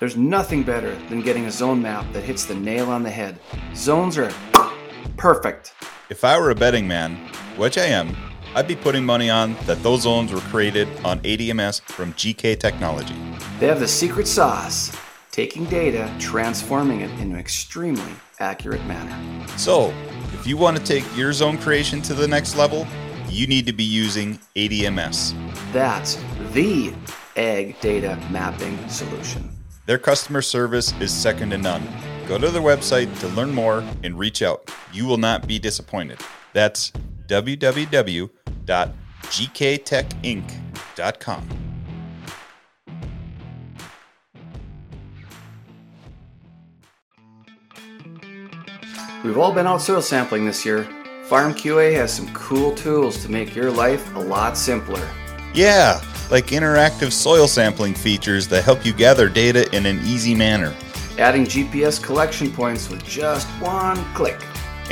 There's nothing better than getting a zone map that hits the nail on the head. Zones are perfect. If I were a betting man, which I am, I'd be putting money on that those zones were created on ADMS from GK Technology. They have the secret sauce, taking data, transforming it in an extremely accurate manner. So, if you want to take your zone creation to the next level, you need to be using ADMS. That's the ag data mapping solution. Their customer service is second to none. Go to their website to learn more and reach out. You will not be disappointed. That's www.gktechinc.com. We've all been out soil sampling this year. Farm QA has some cool tools to make your life a lot simpler. Yeah, like interactive soil sampling features that help you gather data in an easy manner. Adding GPS collection points with just one click.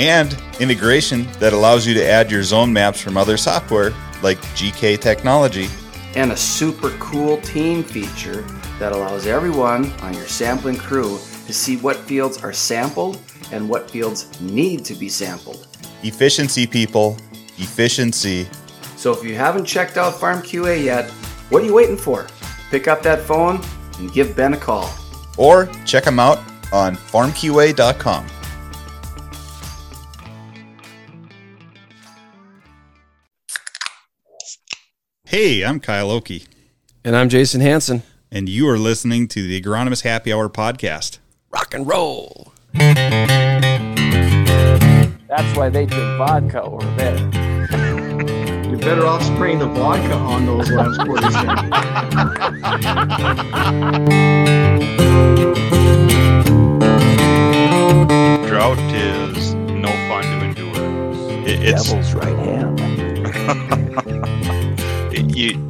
And integration that allows you to add your zone maps from other software like GK Technology. And a super cool team feature that allows everyone on your sampling crew to see what fields are sampled and what fields need to be sampled. Efficiency, people. Efficiency. So if you haven't checked out Farm QA yet, what are you waiting for? Pick up that phone and give Ben a call. Or check them out on FarmQA.com. Hey, I'm Kyle Okey. And I'm Jason Hansen. And you are listening to the Agronomist Happy Hour podcast. Rock and roll. That's why they drink vodka over there. You're better off spraying the vodka on those last quarters. Drought is no fun to endure. It's devil's right hand.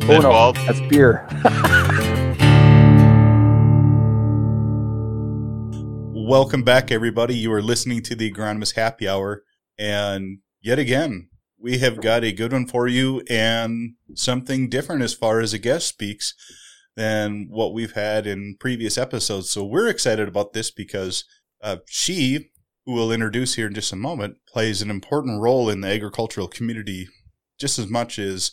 No, that's beer. Welcome back, everybody. You are listening to the Agronomist Happy Hour, and yet again, we have got a good one for you and something different as far as a guest speaks than what we've had in previous episodes. So we're excited about this because she, who we'll introduce here in just a moment, plays an important role in the agricultural community just as much as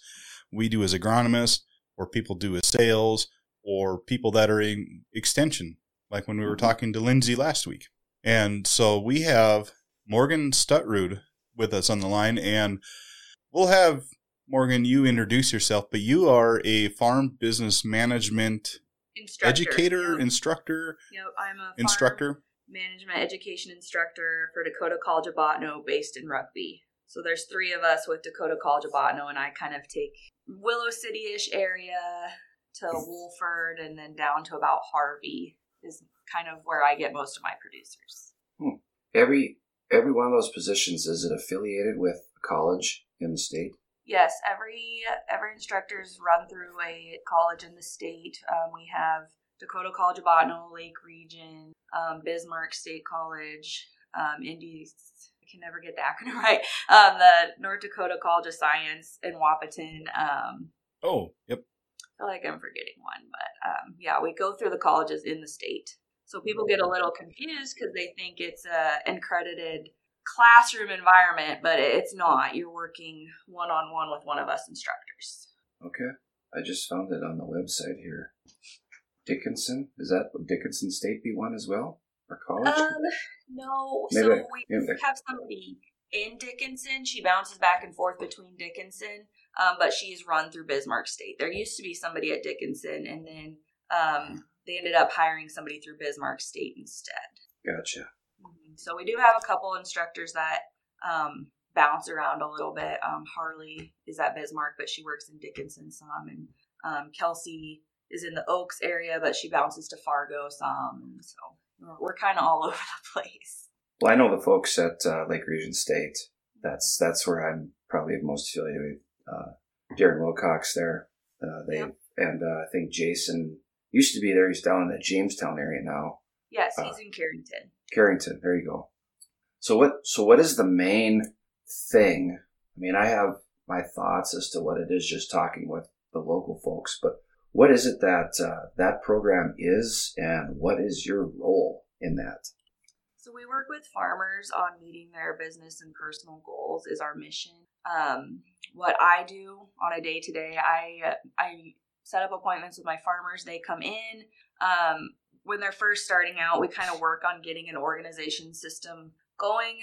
we do as agronomists, or people do as sales, or people that are in extension, like when we were talking to Lindsay last week. And so we have Morgan Stutrude with us on the line, and we'll have, Morgan, you introduce yourself, but you are a farm business management instructor. Yep, I'm a farm management education instructor for Dakota College of Bottineau based in Rugby. So there's three of us with Dakota College of Bottineau, and I kind of take Willow City-ish area to Wolford and then down to about Harvey is kind of where I get most of my producers. Hmm. Every one of those positions, is it affiliated with a college in the state? Yes, every instructor is run through a college in the state. We have Dakota College of Bottineau, Lake Region, Bismarck State College, I can never get the acronym right. The North Dakota College of Science in Wahpeton. Oh, yep. I feel like I'm forgetting one, but yeah, we go through the colleges in the state. So people get a little confused because they think it's an accredited classroom environment, but it's not. You're working one-on-one with one of us instructors. Okay. I just found it on the website here. Dickinson? Would Dickinson State be one as well? Or college? No. Maybe. So we have somebody in Dickinson. She bounces back and forth between Dickinson, but she's run through Bismarck State. There used to be somebody at Dickinson, and then they ended up hiring somebody through Bismarck State instead. Gotcha. Mm-hmm. So we do have a couple instructors that bounce around a little bit. Harley is at Bismarck, but she works in Dickinson some, and Kelsey is in the Oaks area, but she bounces to Fargo some, so we're kind of all over the place. Well, I know the folks at Lake Region State. That's where I'm probably most affiliated with. Darren Wilcox there. I think Jason used to be there. He's down in the Jamestown area now. Yes, he's in Carrington. Carrington, there you go. So what is the main thing? I mean, I have my thoughts as to what it is just talking with the local folks, but What is it that that program is, and what is your role in that? So we work with farmers on meeting their business and personal goals is our mission. What I do on a day-to-day, I set up appointments with my farmers. They come in. When they're first starting out, we kind of work on getting an organization system going,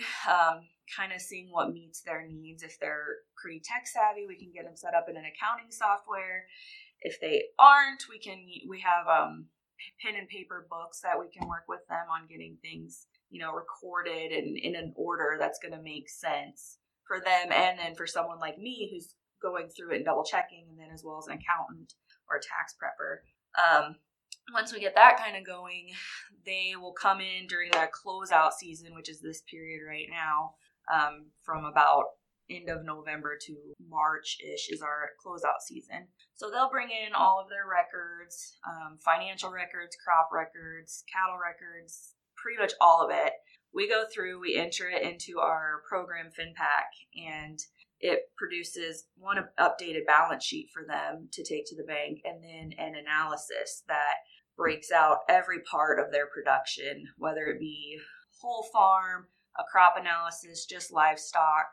kind of seeing what meets their needs. If they're pretty tech savvy, we can get them set up in an accounting software. If they aren't, we have pen and paper books that we can work with them on getting things, recorded and in an order that's going to make sense for them. And then for someone like me who's going through it and double checking, and then as well as an accountant or a tax prepper. Once we get that kind of going, they will come in during their closeout season, which is this period right now, from about end of November to March-ish is our closeout season. So they'll bring in all of their records, financial records, crop records, cattle records, pretty much all of it. We go through, we enter it into our program FinPAC, and it produces one updated balance sheet for them to take to the bank, and then an analysis that breaks out every part of their production, whether it be whole farm, a crop analysis, just livestock,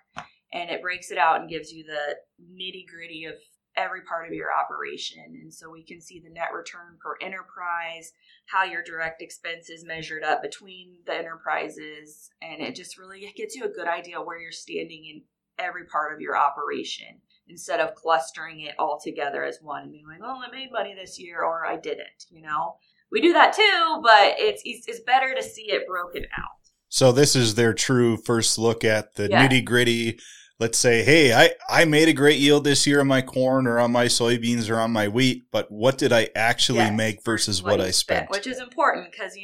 and it breaks it out and gives you the nitty-gritty of every part of your operation. And so we can see the net return per enterprise, how your direct expenses measured up between the enterprises, and it just really gets you a good idea where you're standing in every part of your operation, instead of clustering it all together as one and being like, oh, I made money this year, or I didn't, We do that too, but it's better to see it broken out. So this is their true first look at the nitty gritty. Let's say, hey, I made a great yield this year on my corn or on my soybeans or on my wheat, but what did I actually make versus what I spent? Which is important because,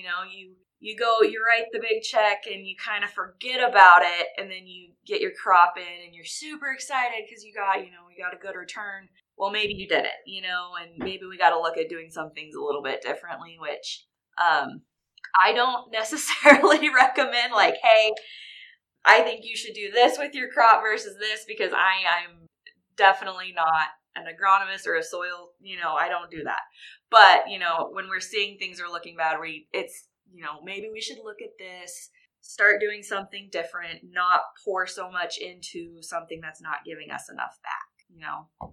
you write the big check and you kind of forget about it, and then you get your crop in and you're super excited because we got a good return. Well, maybe you didn't, and maybe we got to look at doing some things a little bit differently, which I don't necessarily recommend. Like, hey, I think you should do this with your crop versus this, because I'm definitely not an agronomist or a soil, I don't do that. But, when we're seeing things are looking bad, maybe we should look at this, start doing something different, not pour so much into something that's not giving us enough back,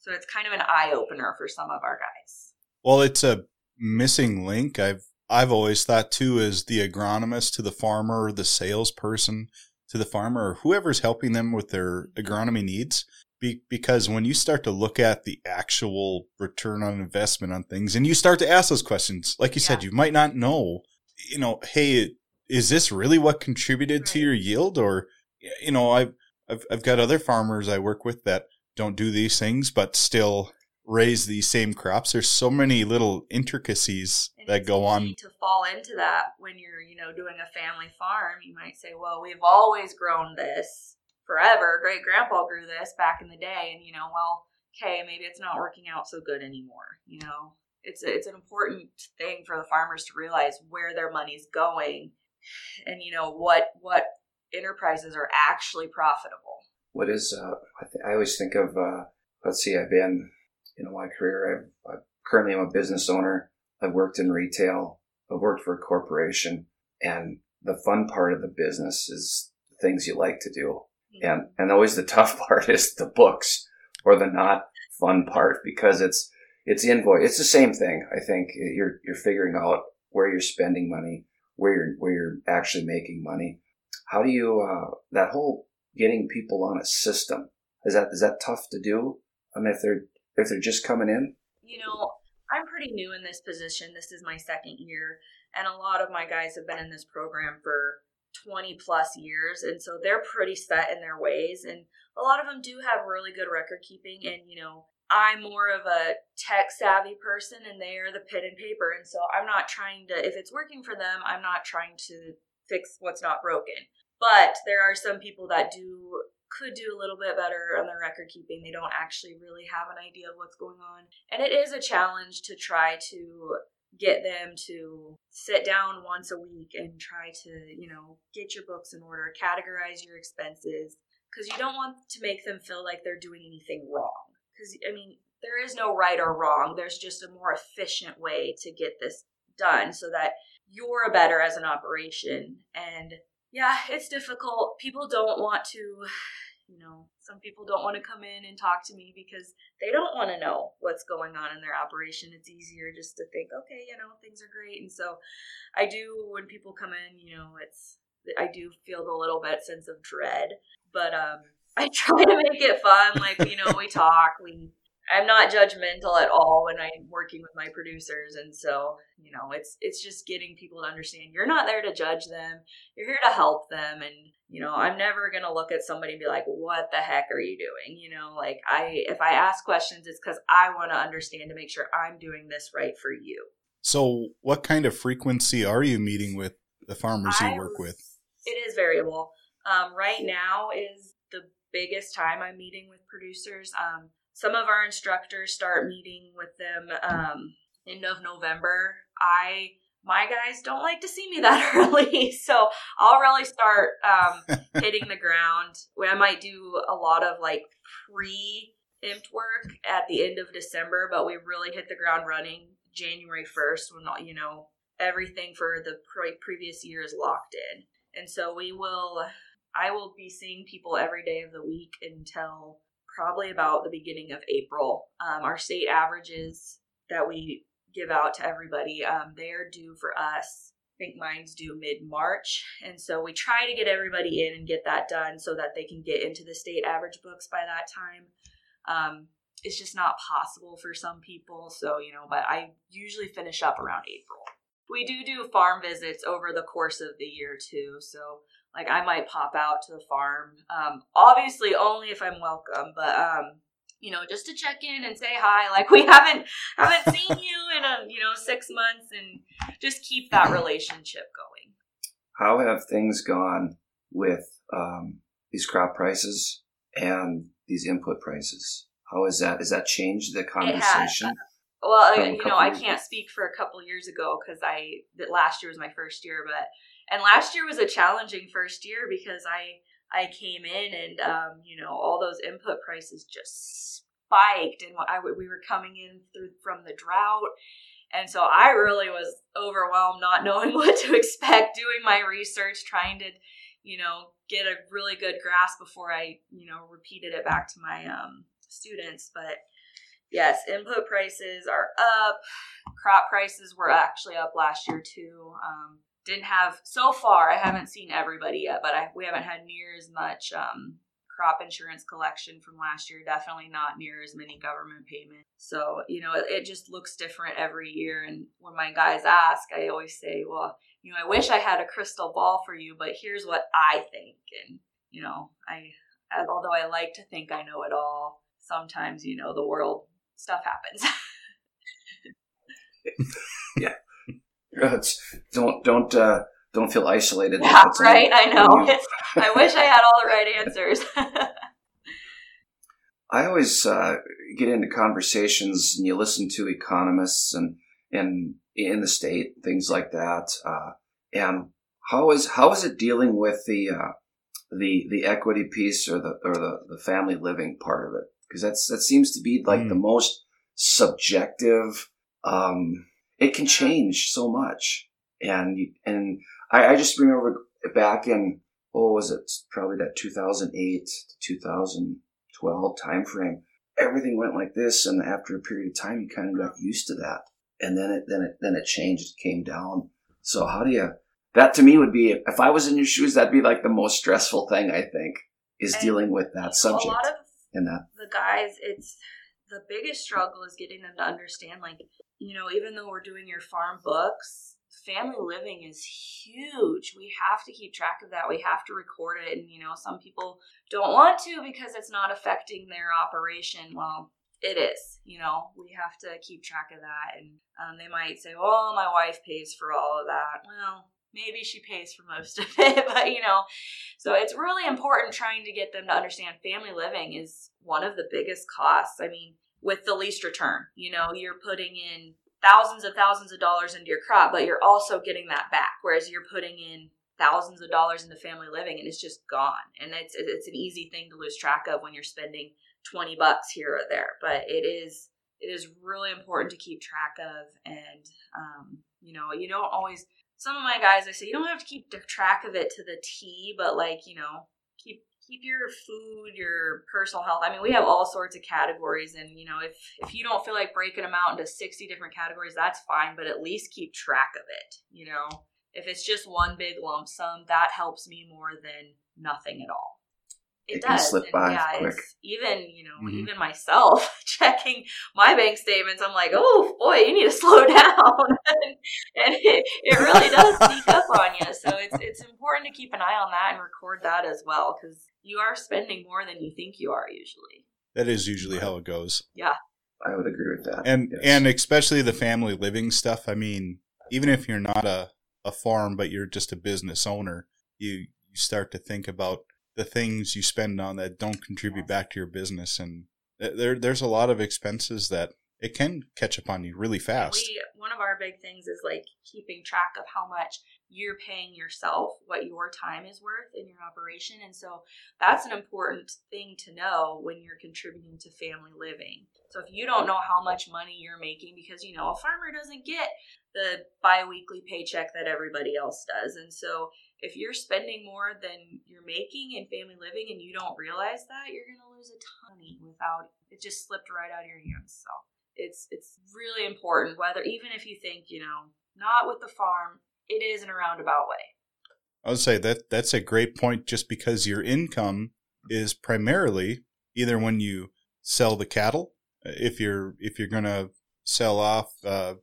So it's kind of an eye-opener for some of our guys. Well, it's a missing link. I've always thought, too, is the agronomist to the farmer, or the salesperson to the farmer, or whoever's helping them with their agronomy needs. Because when you start to look at the actual return on investment on things, and you start to ask those questions, like you said, you might not know, hey, is this really what contributed to your yield? Or, I've got other farmers I work with that don't do these things, but still raise these same crops. There's so many little intricacies that go on. To fall into that when you're, doing a family farm, you might say, well, we've always grown this. Forever, great grandpa grew this back in the day, and maybe it's not working out so good anymore. It's an important thing for the farmers to realize where their money's going, and what enterprises are actually profitable. What is I always think of I've been my career, I currently am a business owner. I've worked in retail. I've worked for a corporation, and the fun part of the business is things you like to do. And always the tough part is the books, or the not fun part, because it's invoice. It's the same thing. I think you're figuring out where you're spending money, where you're actually making money. How do you that whole getting people on a system, is that tough to do? I mean, if they're just coming in. I'm pretty new in this position. This is my second year, and a lot of my guys have been in this program for 20 plus years, and so they're pretty set in their ways, and a lot of them do have really good record keeping, and I'm more of a tech savvy person, and they are the pen and paper, and so I'm not trying to, if it's working for them, I'm not trying to fix what's not broken. But there are some people that could do a little bit better on their record keeping. They don't actually really have an idea of what's going on, and it is a challenge to try to get them to sit down once a week and try to, get your books in order, categorize your expenses, because you don't want to make them feel like they're doing anything wrong. Because, there is no right or wrong. There's just a more efficient way to get this done so that you're better as an operation. And yeah, it's difficult. People don't want to, you know, some people don't want to come in and talk to me because they don't want to know what's going on in their operation. It's easier just to think, okay, you know, things are great. And so I do, when people come in, you know, it's, I do feel the little bit sense of dread, but I try to make it fun. Like, you know, we talk, I'm not judgmental at all when I'm working with my producers. And so, you know, it's just getting people to understand you're not there to judge them. You're here to help them. And, you know, I'm never going to look at somebody and be like, what the heck are you doing? You know, like if I ask questions, it's because I want to understand to make sure I'm doing this right for you. So what kind of frequency are you meeting with the farmers you work with? It is variable. Right now is the biggest time I'm meeting with producers. Some of our instructors start meeting with them end of November. My guys don't like to see me that early, so I'll really start hitting the ground. I might do a lot of like pre-imp work at the end of December, but we really hit the ground running January 1st when, you know, everything for the previous year is locked in. And so I will be seeing people every day of the week until probably about the beginning of April. Our state averages that we give out to everybody, they're due for us. I think mine's due mid-March. And so we try to get everybody in and get that done so that they can get into the state average books by that time. It's just not possible for some people. So, you know, but I usually finish up around April. We do farm visits over the course of the year too. So like I might pop out to the farm, obviously only if I'm welcome, but, you know, just to check in and say hi, like we haven't seen you in, 6 months, and just keep that relationship going. How have things gone with these crop prices and these input prices? How is that? Has that changed the conversation? Well, you know, I can't speak for a couple years ago because last year was my first year, and last year was a challenging first year because I came in and, you know, all those input prices just spiked, and we were coming in from the drought. And so I really was overwhelmed, not knowing what to expect, doing my research, trying to, you know, get a really good grasp before I, you know, repeated it back to my students. But yes, input prices are up. Crop prices were actually up last year too. So far, I haven't seen everybody yet, but we haven't had near as much crop insurance collection from last year. Definitely not near as many government payments. So, you know, it just looks different every year. And when my guys ask, I always say, well, you know, I wish I had a crystal ball for you, but here's what I think. And, you know, although I like to think I know it all, sometimes, you know, the world, stuff happens. Yeah. Don't feel isolated. Yeah, right. I know. I wish I had all the right answers. I always get into conversations, and you listen to economists and in the state, things like that. And how is it dealing with the equity piece or the family living part of it? Because that seems to be like the most subjective. It can change so much. And I just remember back in, probably that 2008 to 2012 timeframe, everything went like this. And after a period of time, you kind of got used to that. And then it changed, it came down. So that to me would be, if I was in your shoes, that'd be like the most stressful thing, I think, is dealing with that subject. A lot of the guys, it's the biggest struggle is getting them to understand, like, you know, even though we're doing your farm books, family living is huge. We have to keep track of that. We have to record it. And, you know, some people don't want to because it's not affecting their operation. Well, it is, you know, we have to keep track of that. And they might say, well, my wife pays for all of that. Well, maybe she pays for most of it, but, you know, so it's really important trying to get them to understand family living is one of the biggest costs. I mean, with the least return, you know, you're putting in thousands of dollars into your crop, but you're also getting that back. Whereas you're putting in thousands of dollars into family living and it's just gone. And it's an easy thing to lose track of when you're spending $20 here or there, but it is it is really important to keep track of. And, you don't always, some of my guys, I say, you don't have to keep track of it to the T, but keep your food, your personal health. I mean, we have all sorts of categories, and, if you don't feel like breaking them out into 60 different categories, that's fine, but at least keep track of it. If it's just one big lump sum, that helps me more than nothing at all. It does. Can slip by quick. Even, even myself checking my bank statements, I'm like, oh boy, you need to slow down. and it really does sneak up on you. So it's important to keep an eye on that and record that as well, because you are spending more than you think you are usually. That is usually how it goes. Yeah. I would agree with that. And especially the family living stuff. I mean, even if you're not a farm, but you're just a business owner, you start to think about the things you spend on that don't contribute back to your business. And there's a lot of expenses that it can catch up on you really fast. One of our big things is keeping track of how much you're paying yourself, what your time is worth in your operation. And so that's an important thing to know when you're contributing to family living. So if you don't know how much money you're making, because, a farmer doesn't get the biweekly paycheck that everybody else does. And so if you're spending more than you're making in family living and you don't realize that, you're going to lose a ton without it just slipped right out of your hands. So it's really important, whether even if you think, not with the farm, it is in a roundabout way. I would say that's a great point, just because your income is primarily either when you sell the cattle, if you're going to sell off, the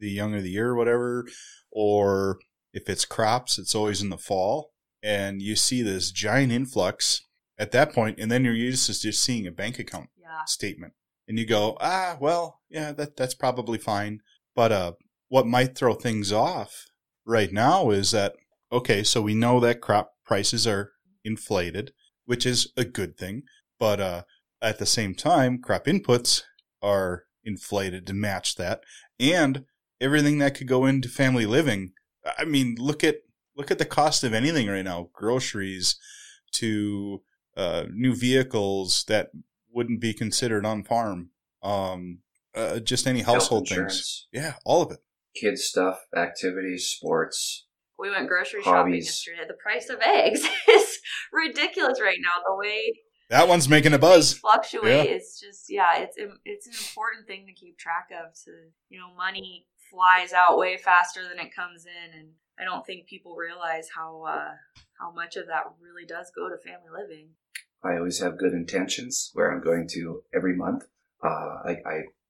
young of the year or whatever, or if it's crops, it's always in the fall, and you see this giant influx at that point, and then you're used to just seeing a bank account statement, and you go, that's probably fine. But what might throw things off right now is that, okay, so we know that crop prices are inflated, which is a good thing, but at the same time, crop inputs are inflated to match that, and everything that could go into family living. I mean, look at the cost of anything right now, groceries to new vehicles that wouldn't be considered on farm, just any household things. Yeah, all of it. Kids stuff, activities, sports. We went grocery shopping yesterday. The price of eggs is ridiculous right now. The way that one's making a buzz. Fluctuate. Yeah. It's just it's an important thing to keep track of. To money flies out way faster than it comes in, and I don't think people realize how much of that really does go to family living. I always have good intentions where I'm going to every month.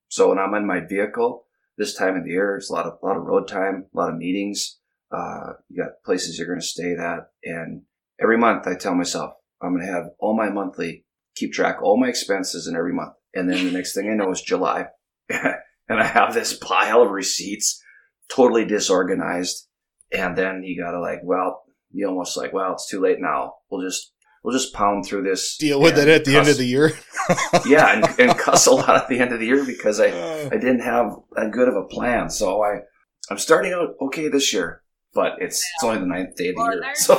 So when I'm on my vehicle this time of the year, it's a lot of road time, a lot of meetings. You got places you're going to stay at, and every month I tell myself I'm going to have keep track all my expenses in every month, and then the next thing I know is July. And I have this pile of receipts, totally disorganized. And then you gotta it's too late now. We'll just pound through this. Deal with it at the end of the year. Yeah, and cuss a lot at the end of the year because I didn't have a good of a plan. So I'm starting out okay this year, but it's only the 9th day of the year. So.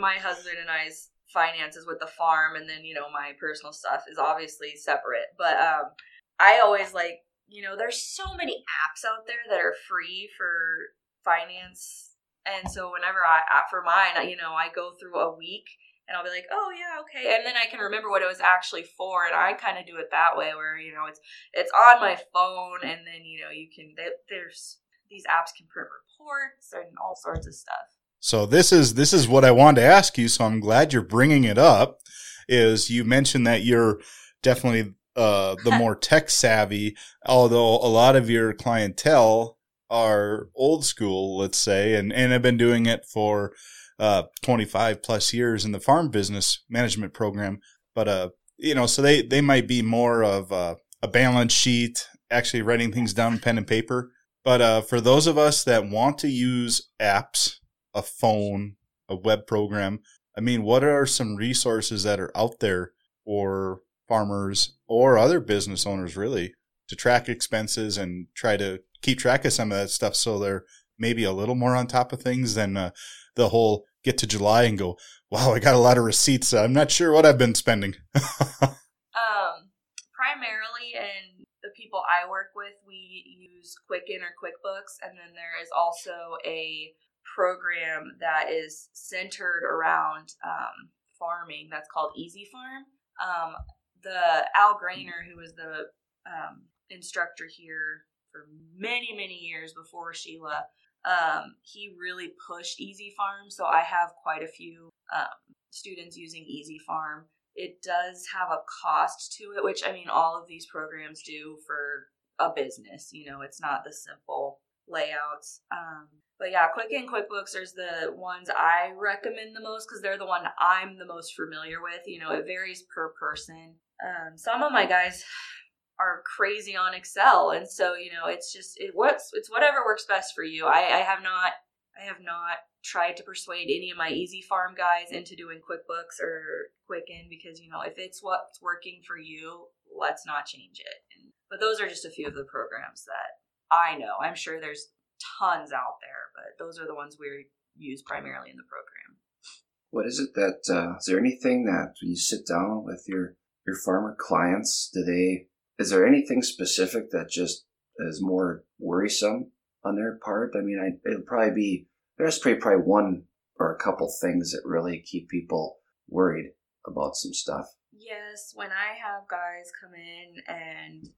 My husband and I's finances with the farm, and then my personal stuff is obviously separate, but. I always there's so many apps out there that are free for finance. And so whenever I go through a week and I'll be like, oh yeah, okay. And then I can remember what it was actually for. And I kind of do it that way where, it's on my phone, and then, you can, there's these apps can print reports and all sorts of stuff. So this is what I wanted to ask you. So I'm glad you're bringing it up, is you mentioned that you're definitely the more tech savvy, although a lot of your clientele are old school, let's say, and have been doing it for 25 plus years in the farm business management program. But, so they might be more of a balance sheet, actually writing things down in pen and paper. But for those of us that want to use apps, a phone, a web program, I mean, what are some resources that are out there for farmers or other business owners, really, to track expenses and try to keep track of some of that stuff so they're maybe a little more on top of things than the whole get to July and go, wow, I got a lot of receipts. I'm not sure what I've been spending. people I work with, we use Quicken or QuickBooks, and then there is also a program that is centered around farming that's called Easy Farm. The Al Grainer, who was the instructor here for many, many years before Sheila, he really pushed Easy Farm, so I have quite a few students using Easy Farm. It does have a cost to it, which, I mean, all of these programs do for a business. You know, it's not the simple layouts. But yeah, Quicken, QuickBooks are the ones I recommend the most because they're the one I'm the most familiar with. You know, it varies per person. Some of my guys are crazy on Excel. And so, you know, it's just, it's whatever works best for you. I have not tried to persuade any of my Easy Farm guys into doing QuickBooks or Quicken because, you know, if it's what's working for you, let's not change it. But those are just a few of the programs that I know. I'm sure there's tons out there, but those are the ones we use primarily in the program. What is it that, is there anything that when you sit down with your farmer clients, is there anything specific that just is more worrisome on their part? I mean, it'll probably be, there's probably one or a couple things that really keep people worried about some stuff. Yes, when I have guys come in and,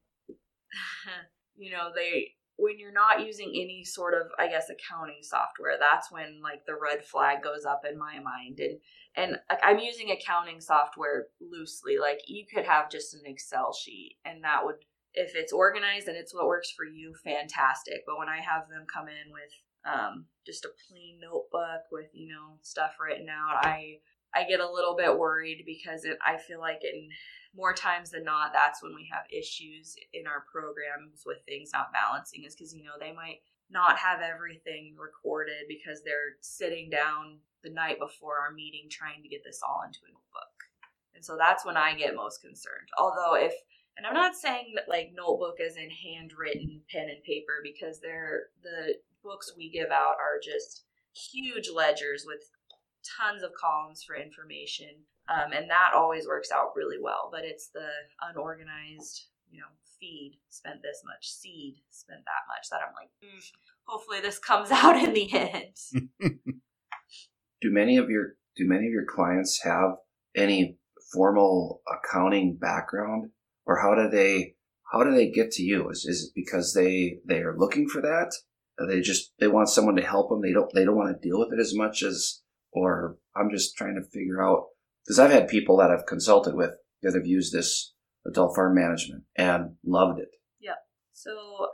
you know, when you're not using any sort of, I guess, accounting software, that's when, like, the red flag goes up in my mind. And I'm using accounting software loosely. Like, you could have just an Excel sheet, and that would, if it's organized and it's what works for you, fantastic. But when I have them come in with, just a plain notebook with, you know, stuff written out, I get a little bit worried because I feel like in more times than not, that's when we have issues in our programs with things not balancing, is because, you know, they might not have everything recorded because they're sitting down the night before our meeting trying to get this all into a notebook. And so that's when I get most concerned. Although and I'm not saying that, like, notebook as in handwritten pen and paper, because the books we give out are just huge ledgers with tons of columns for information, and that always works out really well. But it's the unorganized, you know, feed spent this much, seed spent that much, that I'm like, hopefully this comes out in the end. Do many of your clients have any formal accounting background, or how do they get to you? Is it because they are looking for that? They want someone to help them. They don't want to deal with it as much as. Or I'm just trying to figure out, because I've had people that I've consulted with that have used this adult farm management and loved it. Yeah. So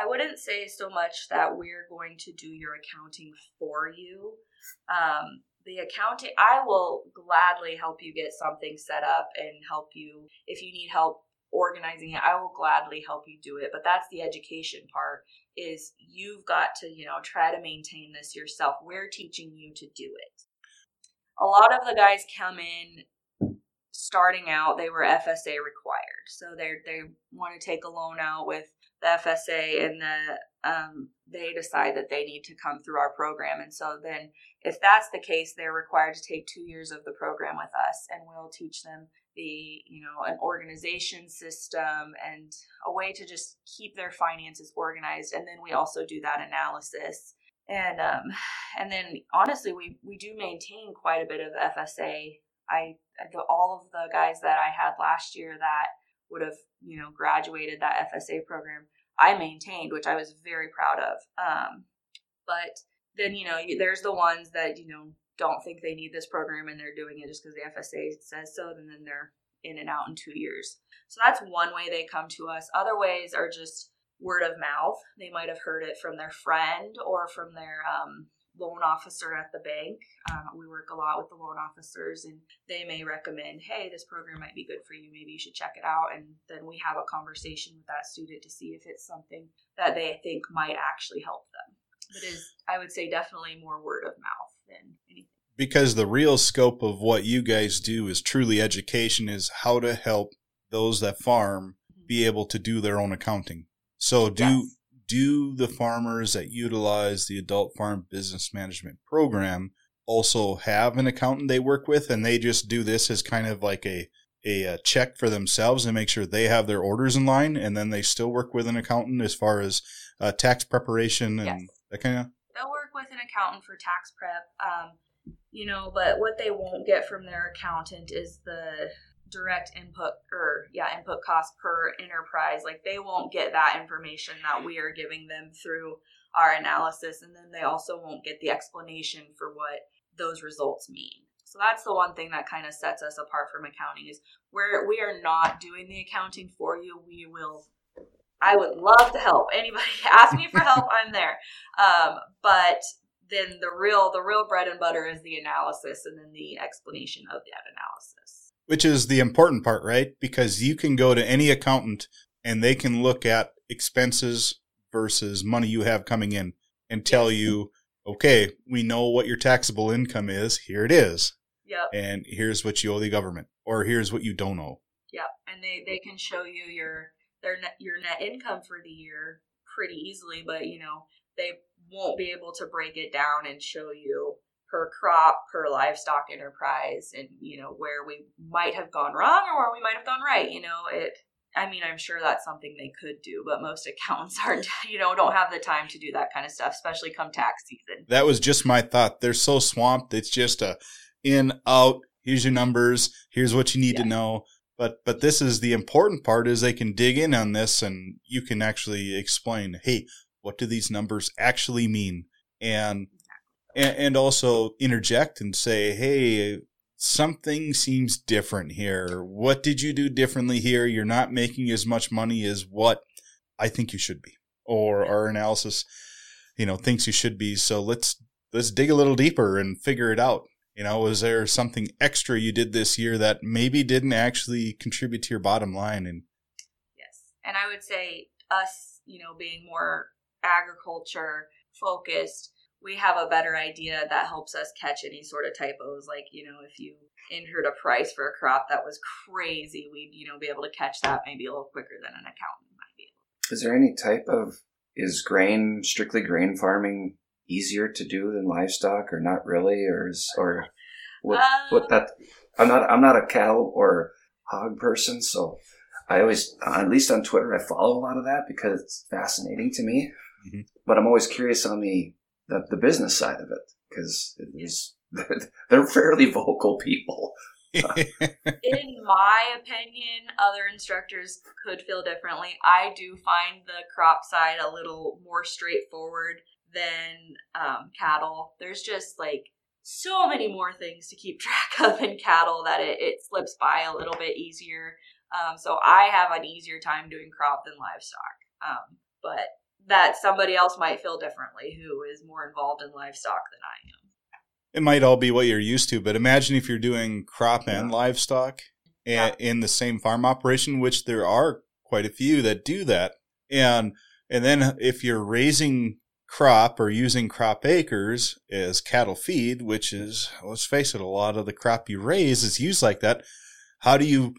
I wouldn't say so much that we're going to do your accounting for you. The accounting, I will gladly help you get something set up and help you if you need help organizing it. I will gladly help you do it. But that's the education part, is you've got to, you know, try to maintain this yourself. We're teaching you to do it. A lot of the guys come in starting out, they were FSA required. So they want to take a loan out with the FSA, and they decide that they need to come through our program. And so then if that's the case, they're required to take 2 years of the program with us, and we'll teach them an organization system and a way to just keep their finances organized. And then we also do that analysis. And then honestly, we do maintain quite a bit of FSA. All of the guys that I had last year that would have, you know, graduated that FSA program, I maintained, which I was very proud of. But then, you know, there's the ones that, you know, don't think they need this program and they're doing it just because the FSA says so, and then they're in and out in 2 years. So that's one way they come to us. Other ways are just word of mouth. They might have heard it from their friend or from their loan officer at the bank. We work a lot with the loan officers, and they may recommend, hey, this program might be good for you. Maybe you should check it out. And then we have a conversation with that student to see if it's something that they think might actually help them. But I would say definitely more word of mouth than anything. Because the real scope of what you guys do is truly education, is how to help those that farm be able to do their own accounting. So do the farmers that utilize the Adult Farm Business Management Program also have an accountant they work with, and they just do this as kind of like a a check for themselves and make sure they have their orders in line, and then they still work with an accountant as far as tax preparation and that kind of? They'll work with an accountant for tax prep, you know, but what they won't get from their accountant is the direct input or input cost per enterprise. Like, they won't get that information that we are giving them through our analysis, and then they also won't get the explanation for what those results mean. So that's the one thing that kind of sets us apart from accounting, is where we are not doing the accounting for you. We will, I would love to help. Anybody ask me for help, I'm there. But then the real bread and butter is the analysis, and then the explanation of that analysis. Which is the important part, right? Because you can go to any accountant and they can look at expenses versus money you have coming in and tell you, okay, we know what your taxable income is. Here it is. Yep. And here's what you owe the government, or here's what you don't owe. Yep. And they can show you your net income for the year pretty easily, but you know, they won't be able to break it down and show you per crop, per livestock enterprise, and you know, where we might have gone wrong or where we might have gone right. You know, I mean, I'm sure that's something they could do, but most accountants aren't, you know, don't have the time to do that kind of stuff, especially come tax season. That was just my thought. They're so swamped. It's just a in, out, here's your numbers, here's what you need to know. But this is the important part, is they can dig in on this and you can actually explain, hey, what do these numbers actually mean? And also interject and say, hey, something seems different here. What did you do differently here? You're not making as much money as what I think you should be, or our analysis, you know, thinks you should be. So let's dig a little deeper and figure it out. You know, was there something extra you did this year that maybe didn't actually contribute to your bottom line? And yes, and I would say us, you know, being more agriculture focused, we have a better idea that helps us catch any sort of typos. Like, you know, if you entered a price for a crop that was crazy, we'd, you know, be able to catch that maybe a little quicker than an accountant might be able. Is there any type of, strictly grain farming easier to do than livestock, or not really? I'm not a cattle or hog person. So I always, at least on Twitter, I follow a lot of that because it's fascinating to me, but I'm always curious on the business side of it, because they're fairly vocal people. In my opinion, other instructors could feel differently. I do find the crop side a little more straightforward than cattle. There's just like so many more things to keep track of in cattle that it slips by a little bit easier. So I have an easier time doing crop than livestock. But that somebody else might feel differently who is more involved in livestock than I am. It might all be what you're used to, but imagine if you're doing crop and livestock in the same farm operation, which there are quite a few that do that. And then if you're raising crop or using crop acres as cattle feed, which is, let's face it, a lot of the crop you raise is used like that. How do you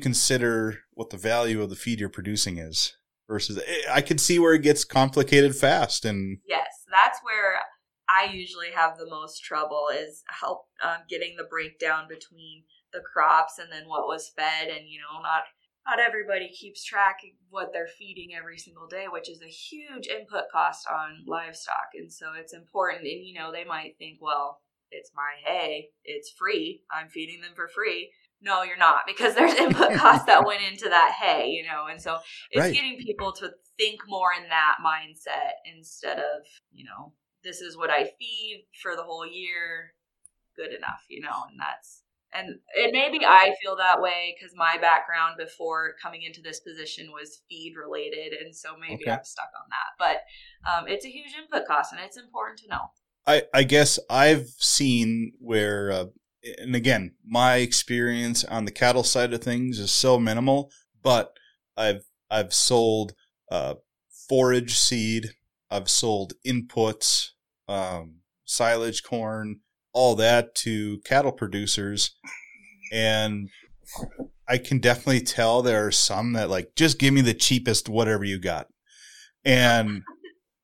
consider what the value of the feed you're producing is? Versus, I could see where it gets complicated fast. And yes, that's where I usually have the most trouble, is help getting the breakdown between the crops and then what was fed. And, you know, not everybody keeps track of what they're feeding every single day, which is a huge input cost on livestock. And so it's important. And, you know, they might think, well, it's my hay, it's free, I'm feeding them for free. No, you're not, because there's input costs that went into that hay, you know, and so it's getting people to think more in that mindset instead of, you know, this is what I feed for the whole year, good enough, you know, and maybe I feel that way because my background before coming into this position was feed related, and so maybe I'm stuck on that, but it's a huge input cost and it's important to know. I guess I've seen where, and again, my experience on the cattle side of things is so minimal, but I've sold forage seed, I've sold inputs, silage, corn, all that to cattle producers, and I can definitely tell there are some that like, just give me the cheapest whatever you got, and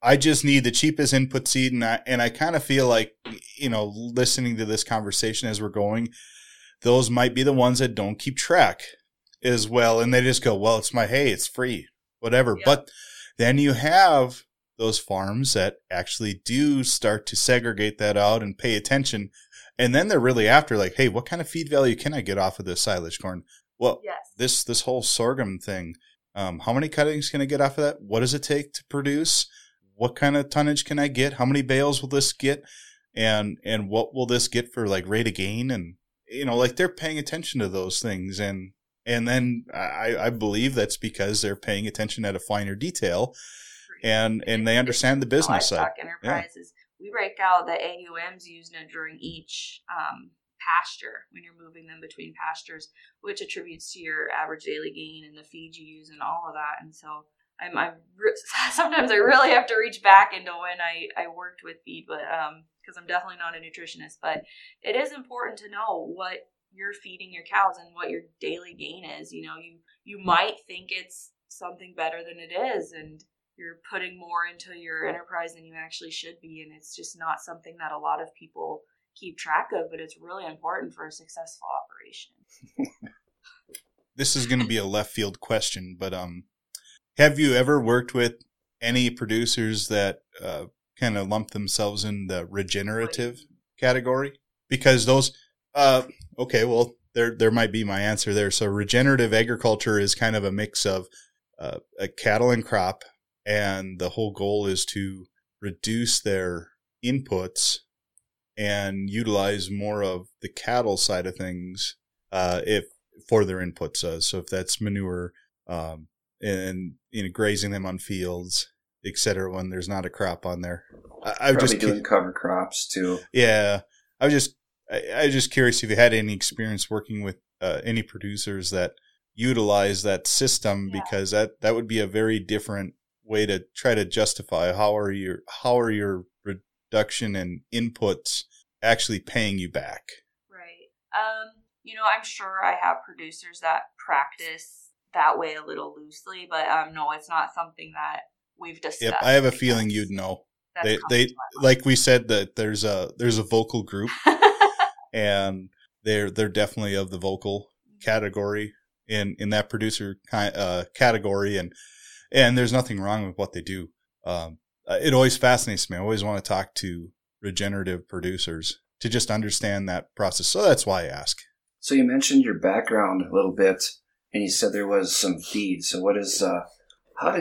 I just need the cheapest input seed, and I kind of feel like, you know, listening to this conversation as we're going, those might be the ones that don't keep track as well. And they just go, well, it's my hay, it's free, whatever. Yep. But then you have those farms that actually do start to segregate that out and pay attention. And then they're really after, like, hey, what kind of feed value can I get off of this silage corn? Well, yes. this whole sorghum thing, how many cuttings can I get off of that? What does it take to produce? What kind of tonnage can I get? How many bales will this get? And what will this get for, like, rate of gain? And, you know, like, they're paying attention to those things. And then I believe that's because they're paying attention at a finer detail, and they understand the business side. Enterprises. Yeah. We break out the AUMs used during each pasture when you're moving them between pastures, which attributes to your average daily gain and the feed you use and all of that. And so sometimes I really have to reach back into when I worked with feed, but because I'm definitely not a nutritionist, but it is important to know what you're feeding your cows and what your daily gain is. You know, you might think it's something better than it is, and you're putting more into your enterprise than you actually should be. And it's just not something that a lot of people keep track of, but it's really important for a successful operation. This is going to be a left field question, but have you ever worked with any producers that kind of lump themselves in the regenerative category? Because those, okay, well, there might be my answer there. So regenerative agriculture is kind of a mix of a cattle and crop, and the whole goal is to reduce their inputs and utilize more of the cattle side of things if for their inputs. So if that's manure and you know, grazing them on fields, et cetera, when there's not a crop on there. I'm just doing cover crops too. Yeah. I was just curious if you had any experience working with any producers that utilize that system, yeah. Because that would be a very different way to try to justify how are your reduction and inputs actually paying you back. Right. You know, I'm sure I have producers that practice that way a little loosely, but no, it's not something that we've discussed. Yep, I have a feeling you'd know. They like we said that there's a vocal group. And they're definitely of the vocal category in that producer category, and there's nothing wrong with what they do. It always fascinates me. I always want to talk to regenerative producers to just understand that process. So that's why I ask. So you mentioned your background a little bit, and you said there was some feed. So what is how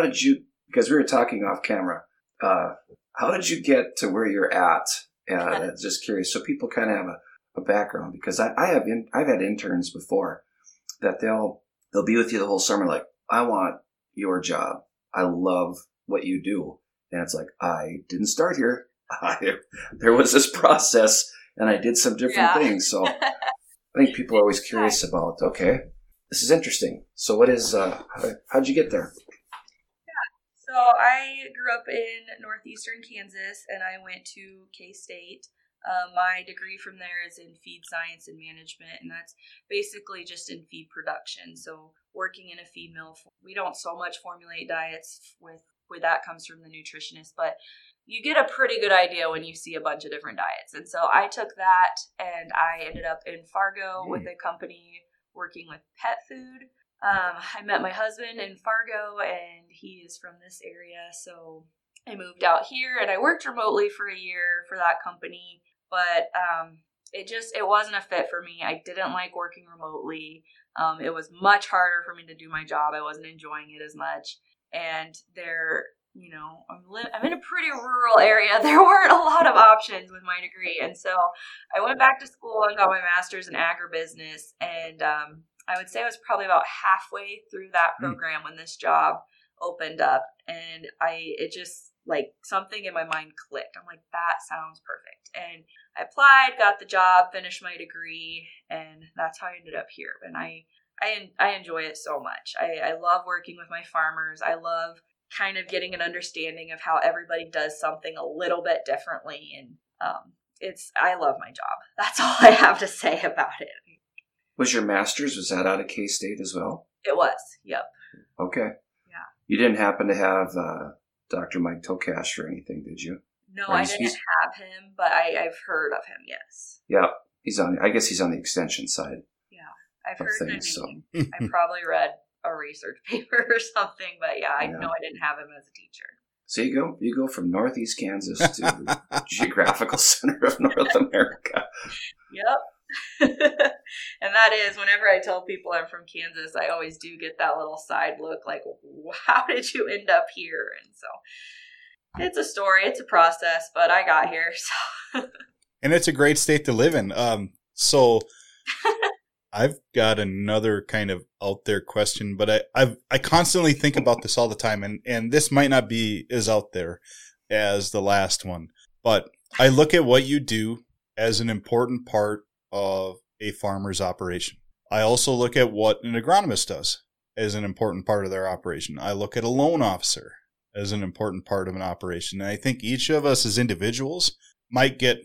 did you, because we were talking off camera, how did you get to where you're at? Yeah, I'm just curious. So people kind of have a background, because I've had interns before that they'll be with you the whole summer. Like, I want your job. I love what you do. And it's like, I didn't start here. There was this process and I did some different things. So I think people are always curious about, okay, this is interesting. So what is, how'd you get there? So I grew up in northeastern Kansas, and I went to K-State. My degree from there is in feed science and management, and that's basically just in feed production. So working in a feed mill, we don't so much formulate diets with where that comes from the nutritionist, but you get a pretty good idea when you see a bunch of different diets. And so I took that, and I ended up in Fargo with a company working with pet food. I met my husband in Fargo, and he is from this area, so I moved out here, and I worked remotely for a year for that company, but it wasn't a fit for me. I didn't like working remotely. It was much harder for me to do my job. I wasn't enjoying it as much, and there, you know, I'm in a pretty rural area. There weren't a lot of options with my degree, and so I went back to school and got my master's in agribusiness, and I would say I was probably about halfway through that program when this job opened up, and it just, like, something in my mind clicked. I'm like, that sounds perfect. And I applied, got the job, finished my degree, and that's how I ended up here. And I enjoy it so much. I love working with my farmers. I love kind of getting an understanding of how everybody does something a little bit differently. And I love my job. That's all I have to say about it. Was your master's, was that out of K-State as well? It was, yep. Okay. Yeah. You didn't happen to have Dr. Mike Tokash or anything, did you? No, I didn't have him, but I've heard of him, yes. Yep. he's on the extension side. Yeah, I've heard things, so. I probably read a research paper or something, but I know I didn't have him as a teacher. So you go from northeast Kansas to the geographical center of North America. Yep. And that is, whenever I tell people I'm from Kansas, I always do get that little side look like, how did you end up here? And so it's a story, it's a process, but I got here. So. And it's a great state to live in. So I've got another kind of out there question, but I constantly think about this all the time, and this might not be as out there as the last one, but I look at what you do as an important part of a farmer's operation. I also look at what an agronomist does as an important part of their operation. I look at a loan officer as an important part of an operation. And I think each of us as individuals might get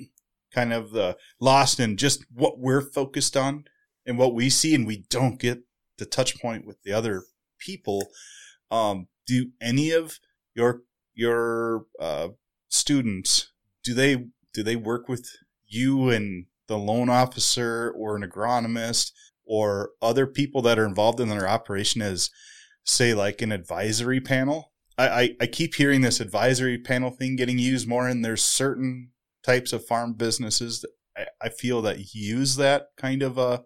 kind of lost in just what we're focused on and what we see, and we don't get the touch point with the other people. Do any of your students, do they work with you and the loan officer or an agronomist or other people that are involved in their operation as, say, like an advisory panel? I keep hearing this advisory panel thing getting used more, and there's certain types of farm businesses that I feel that use that kind of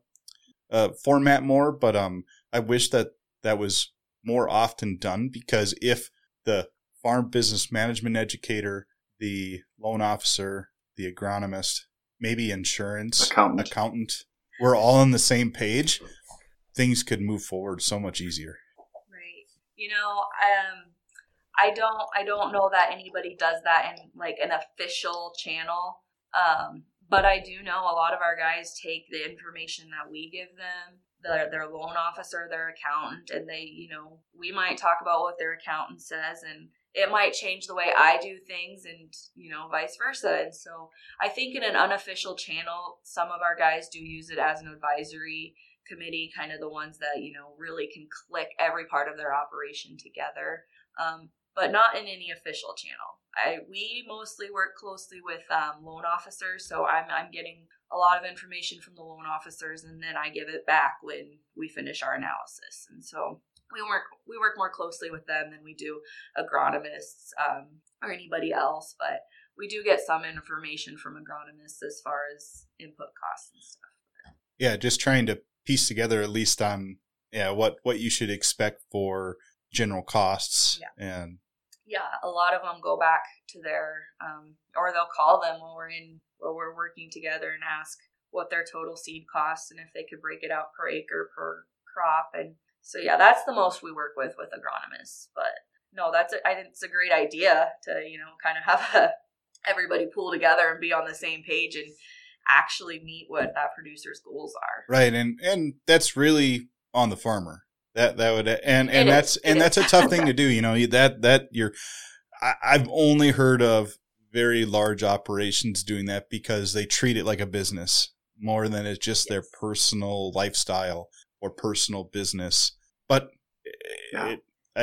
format more, but I wish that was more often done, because if the farm business management educator, the loan officer, the agronomist, maybe insurance, accountant, we're all on the same page, things could move forward so much easier. Right. I don't know that anybody does that in like an official channel, but I do know a lot of our guys take the information that we give them, their loan officer, their accountant, and they, we might talk about what their accountant says, and it might change the way I do things, and, vice versa. And so I think in an unofficial channel, some of our guys do use it as an advisory committee, kind of the ones that, really can click every part of their operation together. But not in any official channel. We mostly work closely with loan officers, so I'm getting a lot of information from the loan officers, and then I give it back when we finish our analysis. And so we work more closely with them than we do agronomists or anybody else. But we do get some information from agronomists as far as input costs and stuff. Yeah, just trying to piece together at least on what you should expect for general costs. Yeah. And a lot of them go back to their or they'll call them while we're working together and ask what their total seed costs and if they could break it out per acre, per crop. And so that's the most we work with agronomists. But no, I think it's a great idea to kind of have everybody pull together and be on the same page and actually meet what that producer's goals are, right? And that's really on the farmer. That would, and that's a tough thing to do. I've only heard of very large operations doing that because they treat it like a business more than it's just their personal lifestyle or personal business. But I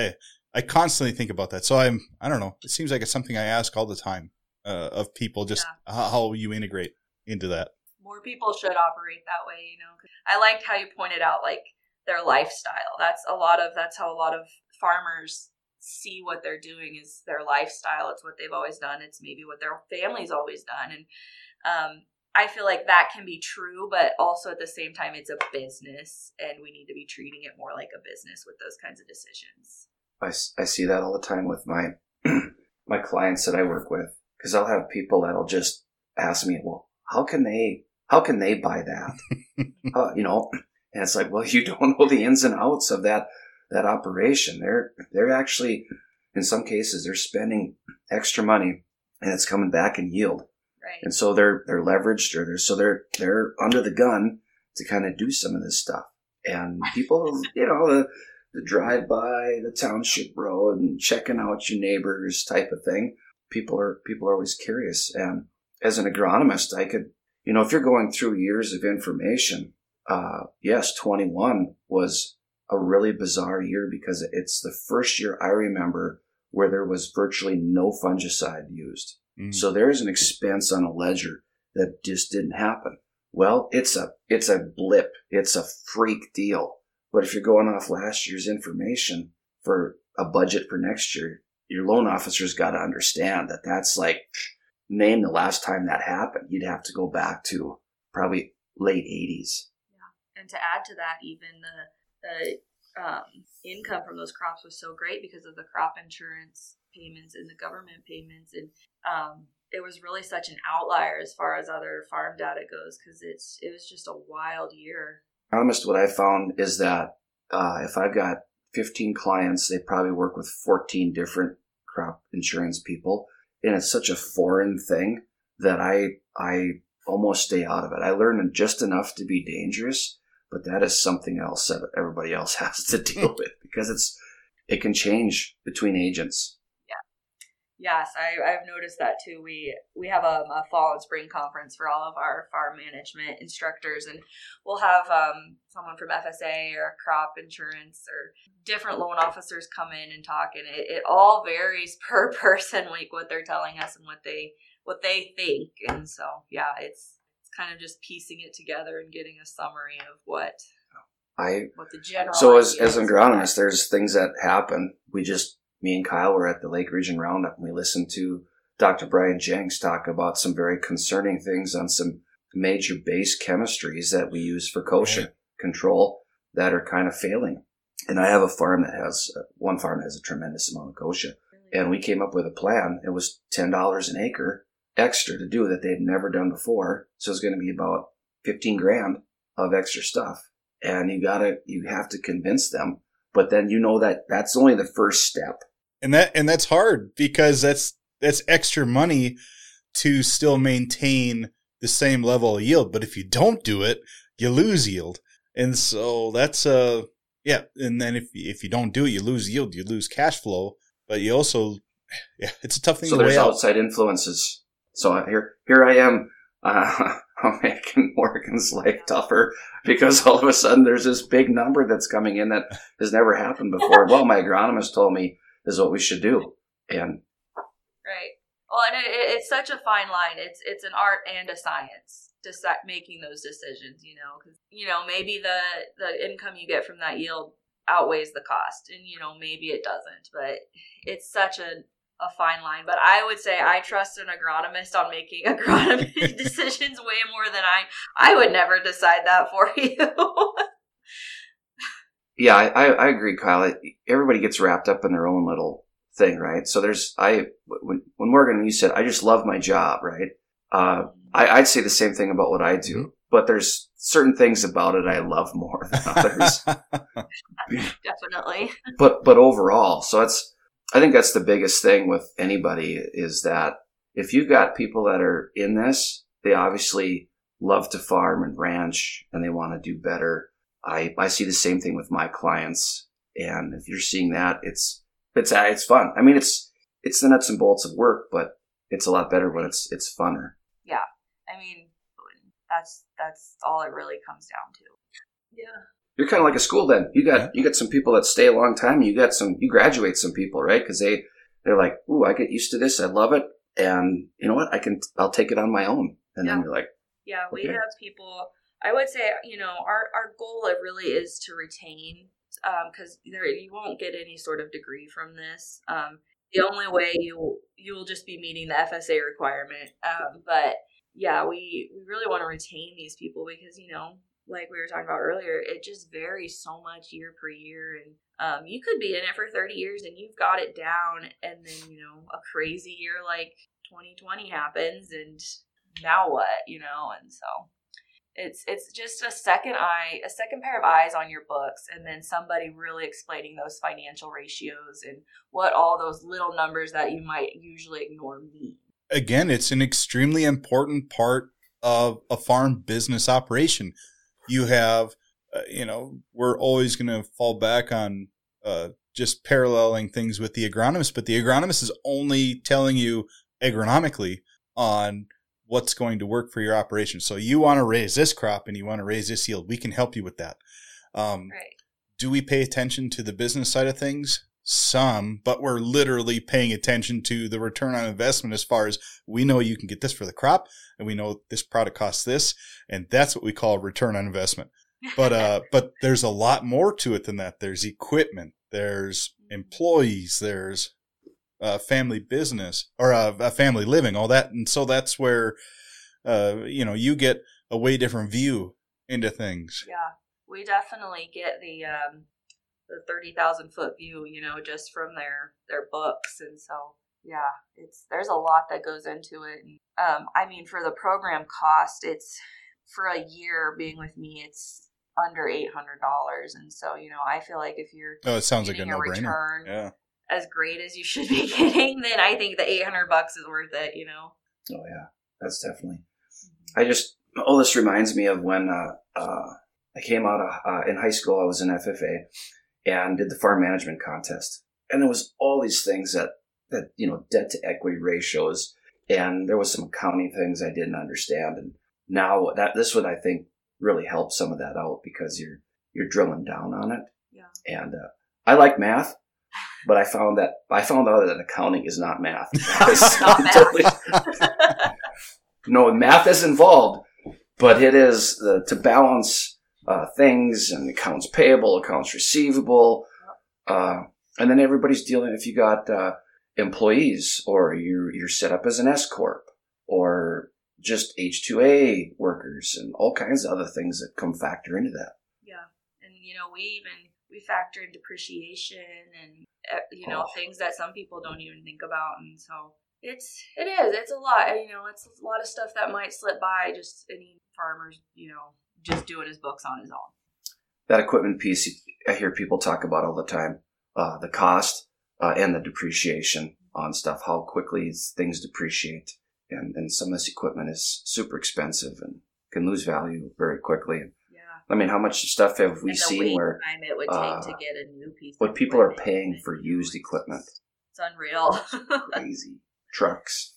constantly think about that. So I don't know. It seems like it's something I ask all the time of people, just how you integrate into that. More people should operate that way. I liked how you pointed out, like, their lifestyle. That's how a lot of farmers see what they're doing is their lifestyle. It's what they've always done. It's maybe what their family's always done. And I feel like that can be true, but also at the same time, it's a business, and we need to be treating it more like a business with those kinds of decisions. I see that all the time with my my clients that I work with, because I'll have people that'll just ask me, well, how can they buy that? And it's like, well, you don't know the ins and outs of that operation. They're actually, in some cases, they're spending extra money, and it's coming back in yield. Right. And so they're leveraged, or they're under the gun to kind of do some of this stuff. And people, the drive by the township road and checking out your neighbors type of thing. People are always curious. And as an agronomist, I could, if you're going through years of information. 21 was a really bizarre year because it's the first year I remember where there was virtually no fungicide used. Mm. So there's an expense on a ledger that just didn't happen. Well, it's a blip. It's a freak deal. But if you're going off last year's information for a budget for next year, your loan officer's got to understand that that's like, name the last time that happened. You'd have to go back to probably late 80s. Yeah. And to add to that, even the income from those crops was so great because of the crop insurance payments and the government payments. And it was really such an outlier as far as other farm data goes because it was just a wild year. Honest, what I found is that if I've got 15 clients, they probably work with 14 different crop insurance people. And it's such a foreign thing that I almost stay out of it. I learned just enough to be dangerous, but that is something else that everybody else has to deal with because it can change between agents. Yes, I've noticed that too. We have a fall and spring conference for all of our farm management instructors, and we'll have someone from FSA or crop insurance or different loan officers come in and talk, and it all varies per person, like what they're telling us and what they think. And so, yeah, it's kind of just piecing it together and getting a summary of what the general. So as an agronomist, there's things that happen. Me and Kyle were at the Lake Region Roundup, and we listened to Dr. Brian Jenks talk about some very concerning things on some major base chemistries that we use for kosher control that are kind of failing. And I have a farm that has a tremendous amount of kosher. And we came up with a plan. It was $10 an acre extra to do that they had never done before. So it's going to be about $15,000 of extra stuff. And you have to convince them. But then you know that's only the first step. And that's hard because that's extra money to still maintain the same level of yield. But if you don't do it, you lose yield. And so that's and then if you don't do it, you lose yield, you lose cash flow, but you also it's a tough thing to weigh out. So there's outside influences. So here I am. I'm making Morgan's life tougher because all of a sudden there's this big number that's coming in that has never happened before. Well, my agronomist told me is what we should do. And right. Well, and it's such a fine line. It's an art and a science, just making those decisions, because, maybe the income you get from that yield outweighs the cost and, maybe it doesn't, but it's such a fine line, but I would say I trust an agronomist on making agronomy decisions way more than I would never decide that for you. Yeah, I agree, Kyle. Everybody gets wrapped up in their own little thing, right? So when Morgan, you said, I just love my job, right? I'd say the same thing about what I do, mm-hmm. but there's certain things about it I love more than others. Definitely. But overall, so I think that's the biggest thing with anybody is that if you've got people that are in this, they obviously love to farm and ranch and they want to do better. I see the same thing with my clients. And if you're seeing that, it's fun. I mean, it's the nuts and bolts of work, but it's a lot better when it's funner. Yeah. I mean, that's all it really comes down to. Yeah. You're kind of like a school then. You got some people that stay a long time. You graduate some people, right? Because they're like, ooh, I get used to this. I love it. And you know what? I'll take it on my own. And then you're like, yeah, okay. We have people, I would say, our goal really is to retain, because you won't get any sort of degree from this. The only way you will just be meeting the FSA requirement. But yeah, we really want to retain these people because, like we were talking about earlier, it just varies so much year per year. And you could be in it for 30 years and you've got it down. And then, a crazy year like 2020 happens and now what, And so it's just a second pair of eyes on your books. And then somebody really explaining those financial ratios and what all those little numbers that you might usually ignore mean. Again, it's an extremely important part of a farm business operation. You have, we're always going to fall back on just paralleling things with the agronomist, but the agronomist is only telling you agronomically on what's going to work for your operation. So you want to raise this crop and you want to raise this yield. We can help you with that. Right. Do we pay attention to the business side of things? some, but we're literally paying attention to the return on investment as far as we know you can get this for the crop and we know this product costs this, and that's what we call return on investment. But there's a lot more to it than that. There's equipment, there's employees, there's family business or a family living, all that. And so that's where, you get a way different view into things. Yeah, we definitely get the 30,000 foot view, just from their books. And so, yeah, there's a lot that goes into it. And, for the program cost, it's for a year being with me, it's under $800. And so, I feel like if you're it sounds like a no-brainer. Return yeah. as great as you should be getting, then I think the $800 is worth it, Oh yeah, that's definitely. I just, this reminds me of when I came out in high school. I was in FFA and did the farm management contest. And there was all these things that debt to equity ratios, and there was some accounting things I didn't understand. And now this would, I think, really help some of that out because you're drilling down on it. Yeah. And I like math, but I found out that accounting is not math. It's not math. No, math is involved, but it is to balance things and accounts payable, accounts receivable. And then everybody's dealing, if you got employees or you're set up as an S-Corp or just H2A workers and all kinds of other things that come factor into that. Yeah. And, we factor in depreciation and, things that some people don't even think about. And so it's a lot, it's a lot of stuff that might slip by just any farmer's, just doing his books on his own. That equipment piece, I hear people talk about all the time, the cost and the depreciation on stuff, how quickly things depreciate. And some of this equipment is super expensive and can lose value very quickly. Yeah. I mean, how much stuff have we seen where time it would take to get a new piece what people are paying for used equipment? It's unreal. Crazy trucks.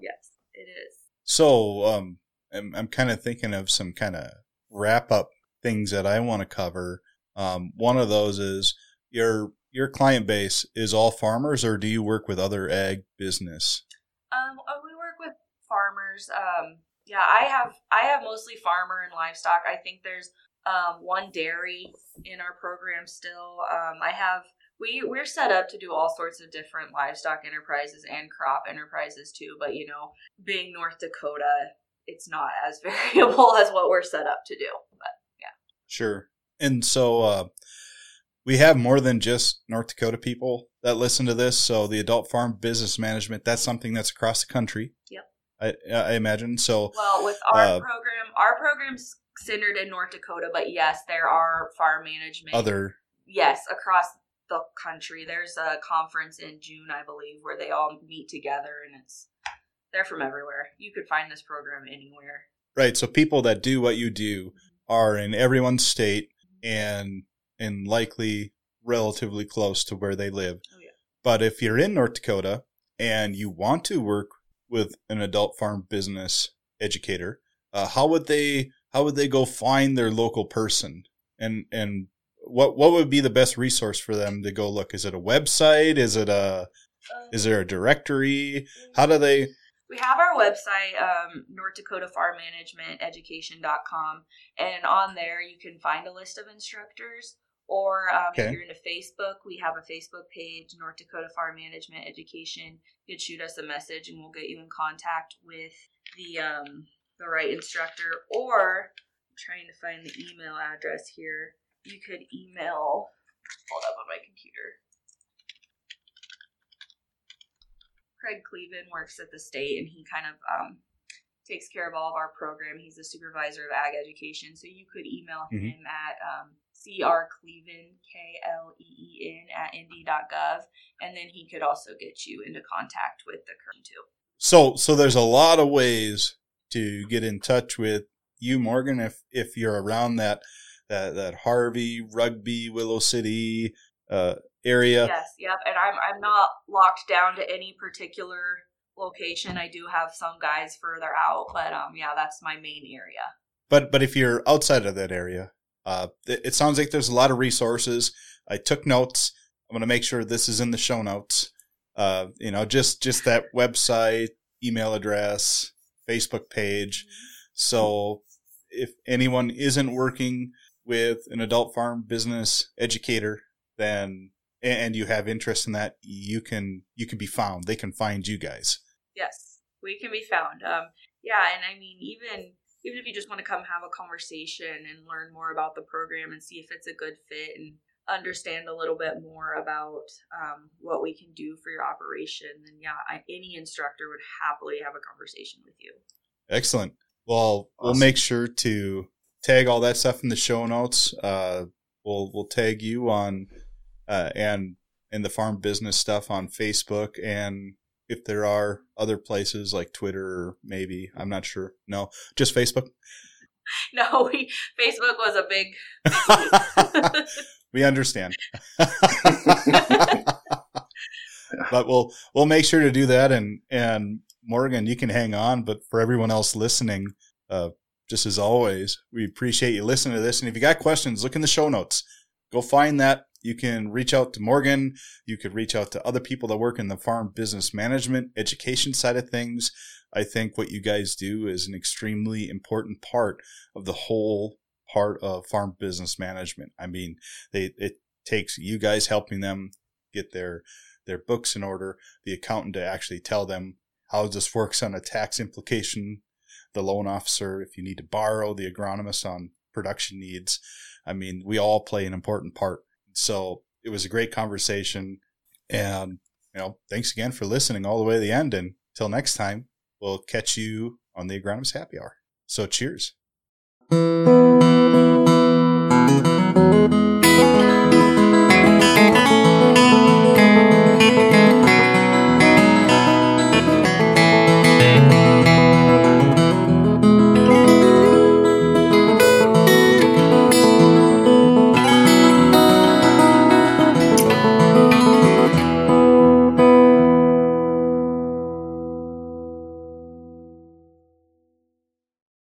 Yes, it is. So I'm kind of thinking of some kind of wrap up things that I want to cover. One of those is your client base is all farmers, or do you work with other ag business? We work with farmers. I have mostly farmer and livestock. I think there's one dairy in our program still. We're set up to do all sorts of different livestock enterprises and crop enterprises too. But being North Dakota, it's not as variable as what we're set up to do. But yeah, sure. And so we have more than just North Dakota people that listen to this. So the adult farm business management, that's something that's across the country. Yep. I imagine. So, well, with our program's centered in North Dakota, but yes, there are farm management. Yes, across the country. There's a conference in June, I believe, where they all meet together, and they're from everywhere. You could find this program anywhere. Right. So people that do what you do are in everyone's state and likely relatively close to where they live. Oh, yeah. But if you're in North Dakota and you want to work with an adult farm business educator, how would they go find their local person, and what would be the best resource for them to go look? Is it a website? Is it is there a directory? How do they? We have our website, North Dakota Farm Management Education.com, and on there you can find a list of instructors. Or if you're into Facebook, we have a Facebook page, North Dakota Farm Management Education. You can shoot us a message and we'll get you in contact with the right instructor. Or I'm trying to find the email address here. You could email. Hold up on my computer. Craig Cleveland works at the state, and he kind of takes care of all of our program. He's the supervisor of ag education. So you could email him at crcleven, K-L-E-E-N @nd.gov. And then he could also get you into contact with the current too. So there's a lot of ways to get in touch with you, Morgan, if you're around that Harvey, Rugby, Willow City area. Yes, yep. And I'm not locked down to any particular location. I do have some guys further out, but that's my main area. But if you're outside of that area, it sounds like there's a lot of resources. I took notes. I'm going to make sure this is in the show notes. You know, just that website, email address, Facebook page. So if anyone isn't working with an adult farm business educator, then and you have interest in that, you can be found. They can find you guys. Yes, we can be found. Yeah, and I mean, even if you just want to come have a conversation and learn more about the program and see if it's a good fit and understand a little bit more about what we can do for your operation, then yeah, any instructor would happily have a conversation with you. Excellent. Well, awesome. We'll make sure to tag all that stuff in the show notes. We'll tag you on and the farm business stuff on Facebook, and if there are other places like Twitter, maybe, I'm not sure. No, just Facebook. No, Facebook was a big. We understand. But we'll make sure to do that. And Morgan, you can hang on. But for everyone else listening, just as always, we appreciate you listening to this. And if you got questions, look in the show notes. Go find that. You can reach out to Morgan. You could reach out to other people that work in the farm business management education side of things. I think what you guys do is an extremely important part of the whole part of farm business management. I mean, it takes you guys helping them get their books in order, the accountant to actually tell them how this works on a tax implication, the loan officer if you need to borrow, the agronomist on production needs. I mean, we all play an important part. So it was a great conversation, and thanks again for listening all the way to the end. And till next time, we'll catch you on the Agronomist Happy Hour. So cheers.